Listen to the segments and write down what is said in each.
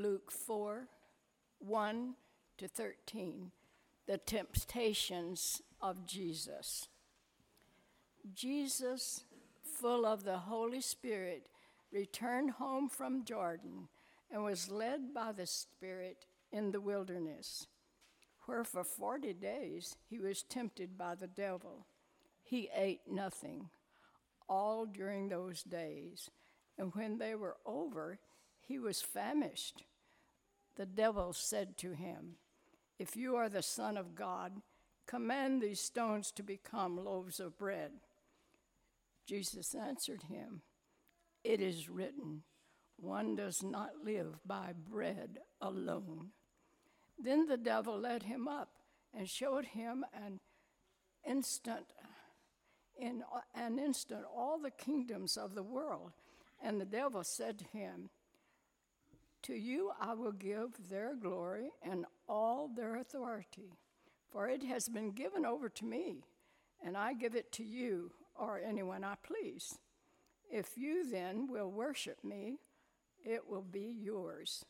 Luke 4:1-13, the temptations of Jesus. Jesus, full of the Holy Spirit, returned home from Jordan and was led by the Spirit in the wilderness, where for 40 days he was tempted by the devil. He ate nothing all during those days, and when they were over, he was famished. The devil said to him, "If you are the Son of God, command these stones to become loaves of bread." Jesus answered him, "It is written, one does not live by bread alone." Then the devil led him up and showed him in an instant all the kingdoms of the world. And the devil said to him, "To you I will give their glory and all their authority, for it has been given over to me, and I give it to you or anyone I please. If you then will worship me, it will be yours."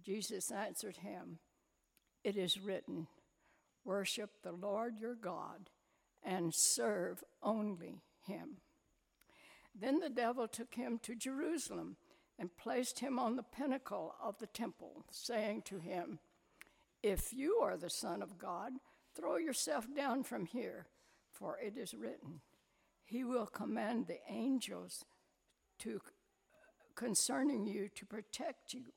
Jesus answered him, "It is written, worship the Lord your God and serve only him." Then the devil took him to Jerusalem and placed him on the pinnacle of the temple, saying to him, "If you are the Son of God, throw yourself down from here, for it is written, he will command the angels concerning you to protect you,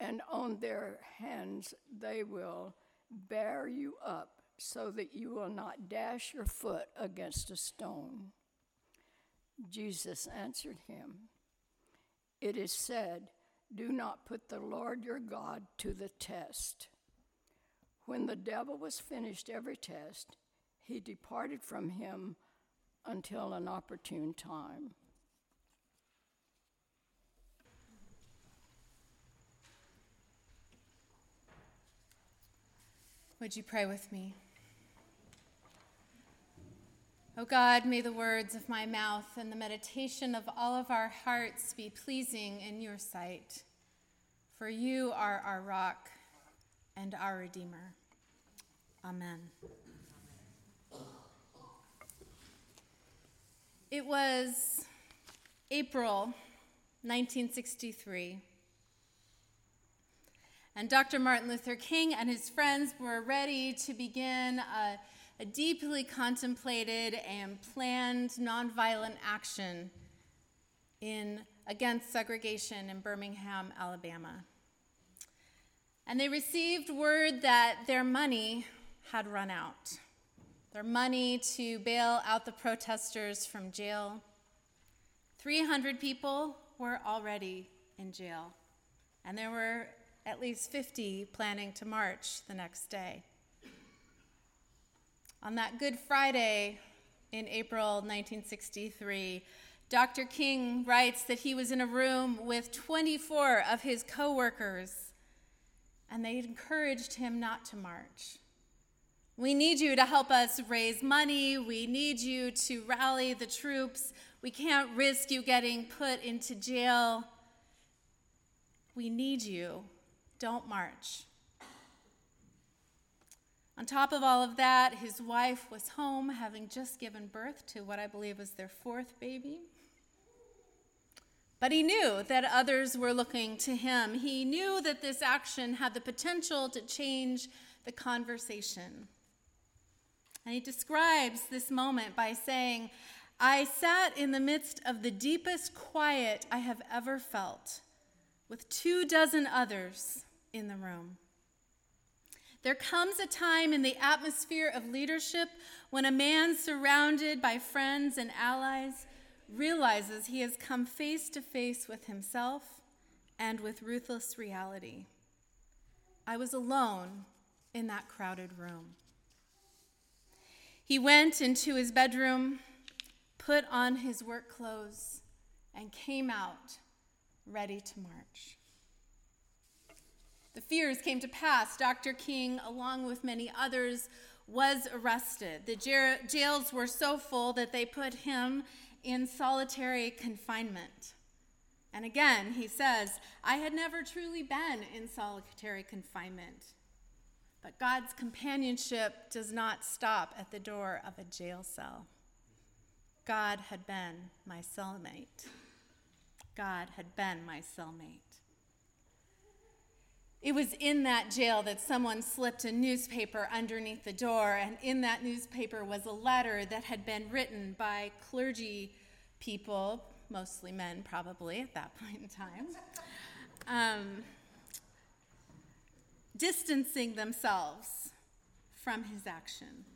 and on their hands they will bear you up so that you will not dash your foot against a stone." Jesus answered him, "It is said, do not put the Lord your God to the test." When the devil was finished every test, he departed from him until an opportune time. Would you pray with me? Oh God, may the words of my mouth and the meditation of all of our hearts be pleasing in your sight, for you are our rock and our Redeemer. Amen. It was April 1963. And Dr. Martin Luther King and his friends were ready to begin a deeply contemplated and planned nonviolent action against segregation in Birmingham, Alabama. And they received word that their money had run out. Their money to bail out the protesters from jail. 300 people were already in jail, and there were at least 50 planning to march the next day. On that Good Friday in April 1963, Dr. King writes that he was in a room with 24 of his co-workers, and they encouraged him not to march. "We need you to help us raise money. We need you to rally the troops. We can't risk you getting put into jail. We need you. Don't march." On top of all of that, his wife was home, having just given birth to what I believe was their fourth baby. But he knew that others were looking to him. He knew that this action had the potential to change the conversation. And he describes this moment by saying, "I sat in the midst of the deepest quiet I have ever felt, with 24 others in the room. There comes a time in the atmosphere of leadership when a man surrounded by friends and allies realizes he has come face to face with himself and with ruthless reality. I was alone in that crowded room." He went into his bedroom, put on his work clothes, and came out ready to march. The fears came to pass. Dr. King, along with many others, was arrested. The jails were so full that they put him in solitary confinement. And again, he says, I had never truly been in solitary confinement. But God's companionship does not stop at the door of a jail cell. God had been my cellmate. God had been my cellmate. It was in that jail that someone slipped a newspaper underneath the door, and in that newspaper was a letter that had been written by clergy people, mostly men probably at that point in time, distancing themselves from his action.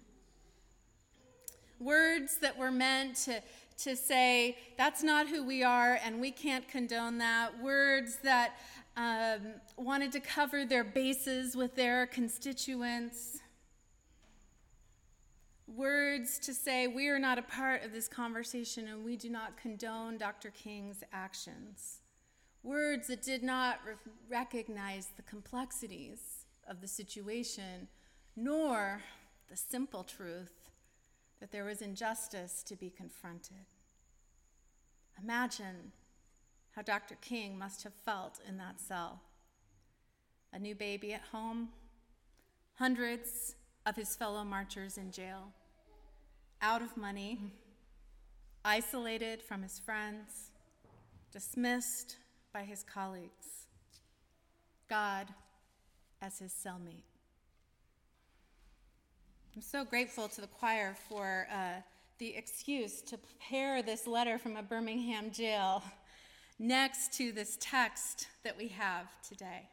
Words that were meant to say, that's not who we are and we can't condone that. Words that wanted to cover their bases with their constituents. Words to say, we are not a part of this conversation and we do not condone Dr. King's actions. Words that did not recognize the complexities of the situation, nor the simple truth that there was injustice to be confronted. Imagine how Dr. King must have felt in that cell. A new baby at home, hundreds of his fellow marchers in jail, out of money, isolated from his friends, dismissed by his colleagues, God as his cellmate. I'm so grateful to the choir for the excuse to prepare this letter from a Birmingham jail next to this text that we have today.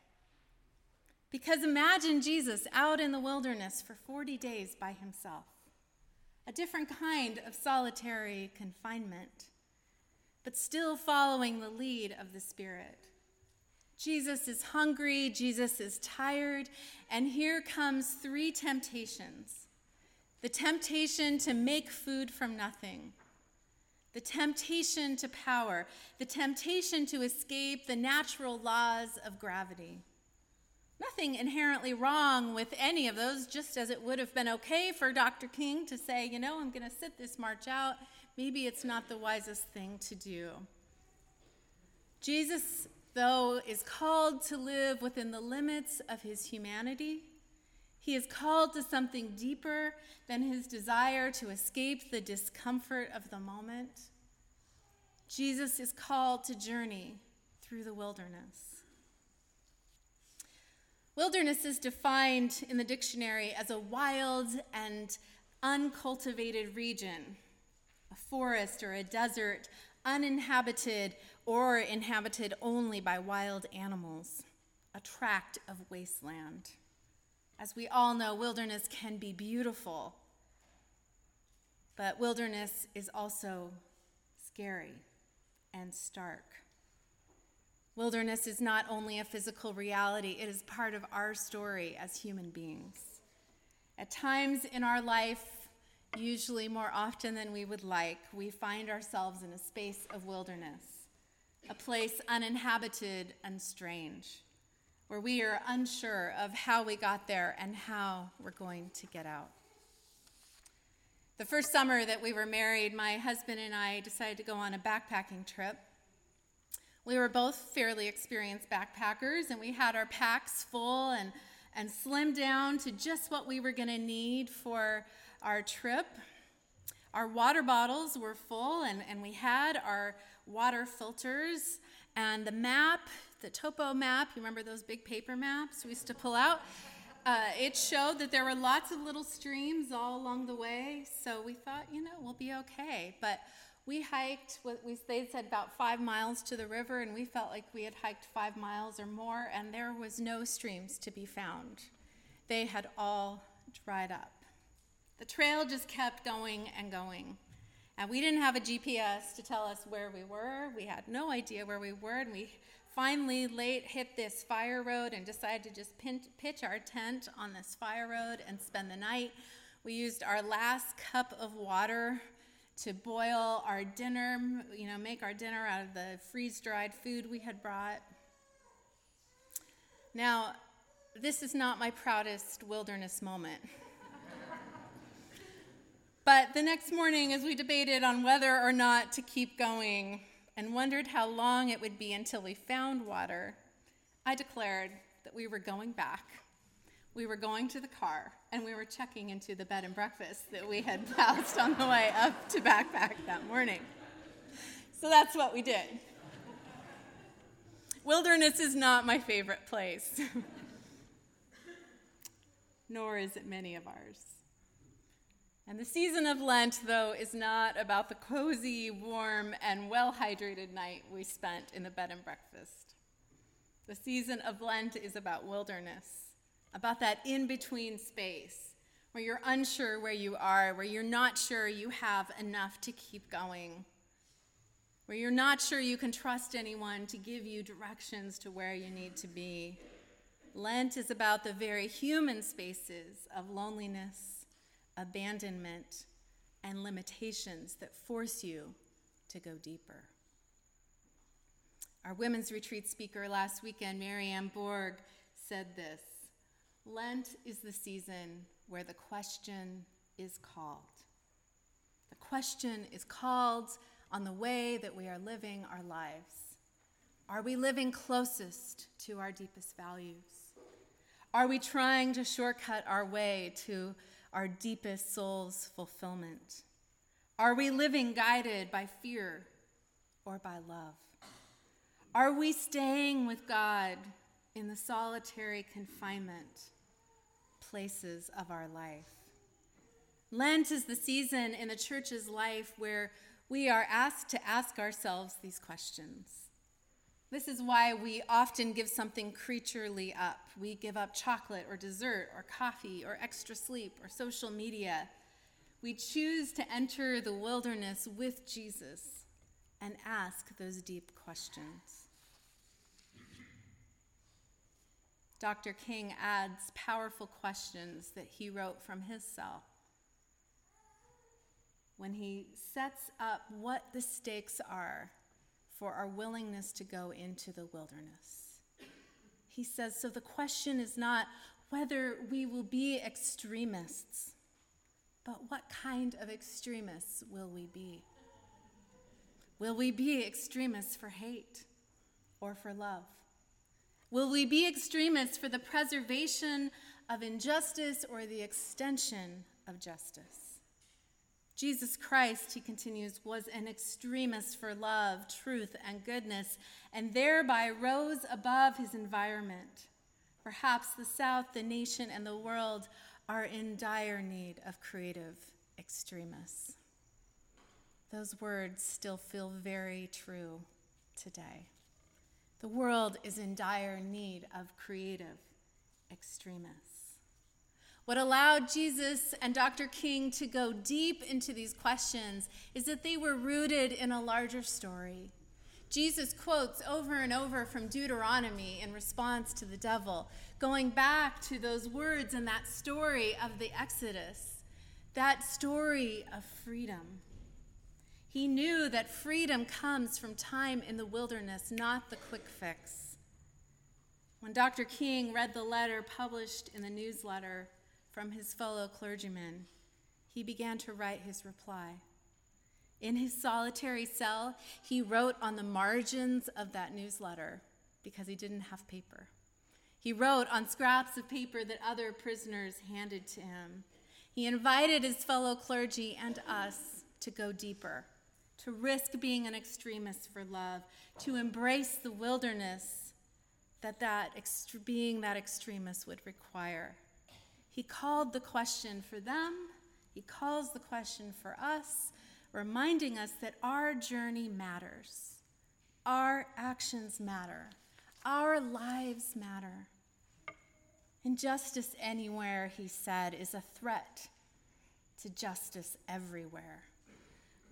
Because imagine Jesus out in the wilderness for 40 days by himself, a different kind of solitary confinement, but still following the lead of the Spirit. Jesus is hungry, Jesus is tired, and here comes three temptations. The temptation to make food from nothing, the temptation to power, the temptation to escape the natural laws of gravity. Nothing inherently wrong with any of those, just as it would have been okay for Dr. King to say, you know, I'm going to sit this march out. Maybe it's not the wisest thing to do. Jesus, though, is called to live within the limits of his humanity. He is called to something deeper than his desire to escape the discomfort of the moment. Jesus is called to journey through the wilderness. Wilderness is defined in the dictionary as a wild and uncultivated region, a forest or a desert, uninhabited or inhabited only by wild animals, a tract of wasteland. As we all know, wilderness can be beautiful, but wilderness is also scary and stark. Wilderness is not only a physical reality, it is part of our story as human beings. At times in our life, usually more often than we would like, we find ourselves in a space of wilderness, a place uninhabited and strange, where we are unsure of how we got there and how we're going to get out. The first summer that we were married, my husband and I decided to go on a backpacking trip. We were both fairly experienced backpackers, and we had our packs full and slimmed down to just what we were going to need for our trip. Our water bottles were full, and we had our water filters and the map, the topo map. You remember those big paper maps we used to pull out? It showed that there were lots of little streams all along the way, so we thought, you know, we'll be okay. But we hiked, they said about 5 miles to the river, and we felt like we had hiked 5 miles or more, and there was no streams to be found. They had all dried up. The trail just kept going and going. And we didn't have a GPS to tell us where we were. We had no idea where we were, and we finally late hit this fire road and decided to just pitch our tent on this fire road and spend the night. We used our last cup of water to boil our dinner, you know, make our dinner out of the freeze-dried food we had brought. Now, this is not my proudest wilderness moment. But the next morning, as we debated on whether or not to keep going, and wondered how long it would be until we found water, I declared that we were going back. We were going to the car, and we were checking into the bed and breakfast that we had passed on the way up to Backpack that morning. So that's what we did. Wilderness is not my favorite place, nor is it many of ours. And the season of Lent, though, is not about the cozy, warm, and well-hydrated night we spent in the bed and breakfast. The season of Lent is about wilderness, about that in-between space where you're unsure where you are, where you're not sure you have enough to keep going, where you're not sure you can trust anyone to give you directions to where you need to be. Lent is about the very human spaces of loneliness, abandonment, and limitations that force you to go deeper. Our women's retreat speaker last weekend, Marianne Borg, said this: Lent is the season where the question is called. The question is called on the way that we are living our lives. Are we living closest to our deepest values? Are we trying to shortcut our way to our deepest soul's fulfillment? Are we living guided by fear or by love? Are we staying with God in the solitary confinement places of our life? Lent is the season in the church's life where we are asked to ask ourselves these questions. This is why we often give something creaturely up. We give up chocolate or dessert or coffee or extra sleep or social media. We choose to enter the wilderness with Jesus and ask those deep questions. Dr. King adds powerful questions that he wrote from his cell when he sets up what the stakes are for our willingness to go into the wilderness. He says, so the question is not whether we will be extremists, but what kind of extremists will we be? Will we be extremists for hate or for love? Will we be extremists for the preservation of injustice or the extension of justice? Jesus Christ, he continues, was an extremist for love, truth, and goodness, and thereby rose above his environment. Perhaps the South, the nation, and the world are in dire need of creative extremists. Those words still feel very true today. The world is in dire need of creative extremists. What allowed Jesus and Dr. King to go deep into these questions is that they were rooted in a larger story. Jesus quotes over and over from Deuteronomy in response to the devil, going back to those words and that story of the Exodus, that story of freedom. He knew that freedom comes from time in the wilderness, not the quick fix. When Dr. King read the letter published in the newsletter from his fellow clergymen, he began to write his reply. In his solitary cell, he wrote on the margins of that newsletter because he didn't have paper. He wrote on scraps of paper that other prisoners handed to him. He invited his fellow clergy and us to go deeper, to risk being an extremist for love, to embrace the wilderness that being that extremist would require. He called the question for them. He calls the question for us, reminding us that our journey matters. Our actions matter. Our lives matter. Injustice anywhere, he said, is a threat to justice everywhere.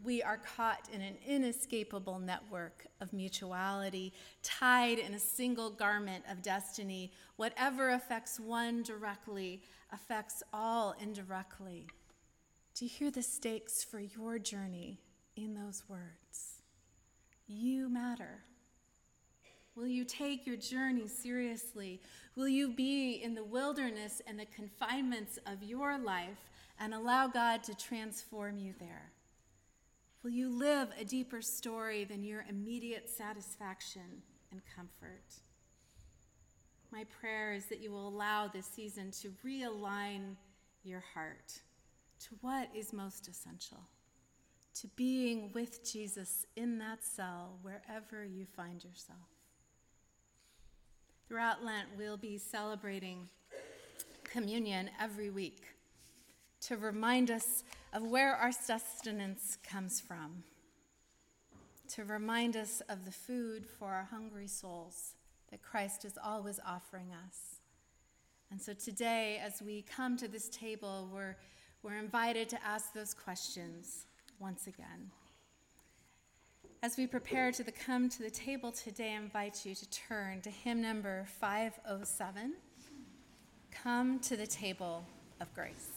We are caught in an inescapable network of mutuality, tied in a single garment of destiny. Whatever affects one directly affects all indirectly. Do you hear the stakes for your journey in those words? You matter. Will you take your journey seriously? Will you be in the wilderness and the confinements of your life and allow God to transform you there? Will you live a deeper story than your immediate satisfaction and comfort? My prayer is that you will allow this season to realign your heart to what is most essential, to being with Jesus in that cell wherever you find yourself. Throughout Lent, we'll be celebrating communion every week to remind us of where our sustenance comes from, to remind us of the food for our hungry souls that Christ is always offering us. And so today, as we come to this table, we're invited to ask those questions once again. As we prepare to come to the table today, I invite you to turn to hymn number 507, Come to the Table of Grace.